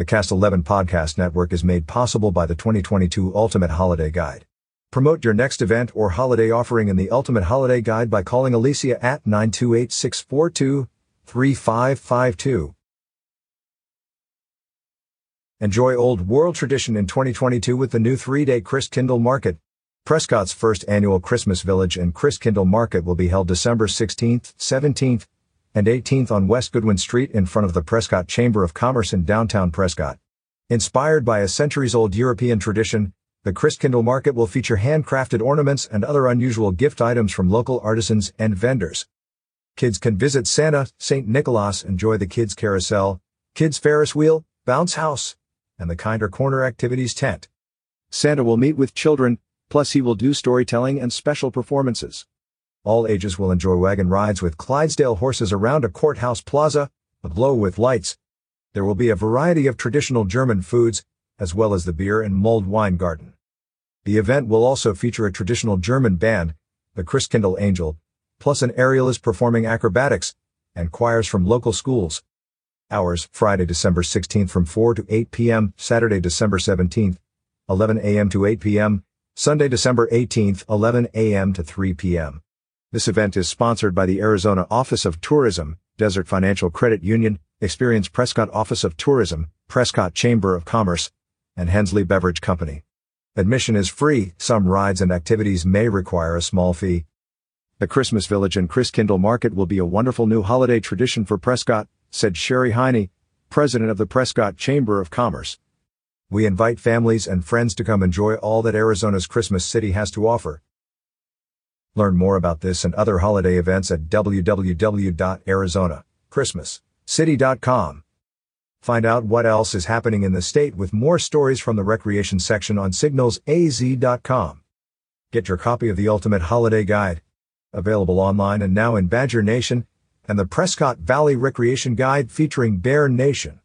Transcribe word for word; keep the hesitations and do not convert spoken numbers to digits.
The Cast eleven Podcast Network is made possible by the twenty twenty-two Ultimate Holiday Guide. Promote your next event or holiday offering in the Ultimate Holiday Guide by calling Alicia at nine two eight, six four two, three five five two. Enjoy Old World Tradition in twenty twenty-two with the new three-day Christkindl Market. Prescott's first annual Christmas Village and Christkindl Market will be held December sixteenth, seventeenth, and eighteenth on West Goodwin Street in front of the Prescott Chamber of Commerce in downtown Prescott. Inspired by a centuries-old European tradition, the Christkindl Market will feature handcrafted ornaments and other unusual gift items from local artisans and vendors. Kids can visit Santa, Saint Nicholas, enjoy the kids' carousel, kids' Ferris wheel, bounce house, and the Kinder Corner activities tent. Santa will meet with children, plus he will do storytelling and special performances. All ages will enjoy wagon rides with Clydesdale horses around a courthouse plaza, aglow with lights. There will be a variety of traditional German foods, as well as the beer and mulled wine garden. The event will also feature a traditional German band, the Christkindl Angel, plus an aerialist performing acrobatics, and choirs from local schools. Hours, Friday, December sixteenth from four to eight p m, Saturday, December seventeenth, eleven a m to eight p m, Sunday, December eighteenth, eleven a m to three p m This event is sponsored by the Arizona Office of Tourism, Desert Financial Credit Union, Experience Prescott Office of Tourism, Prescott Chamber of Commerce, and Hensley Beverage Company. Admission is free. Some rides and activities may require a small fee. The Christmas Village and Christkindl Market will be a wonderful new holiday tradition for Prescott, said Sherry Heine, president of the Prescott Chamber of Commerce. We invite families and friends to come enjoy all that Arizona's Christmas city has to offer. Learn more about this and other holiday events at w w w dot arizona christmas city dot com. Find out what else is happening in the state with more stories from the recreation section on signals a z dot com. Get your copy of the Ultimate Holiday Guide, available online and now in Badger Nation, and the Prescott Valley Recreation Guide featuring Bear Nation.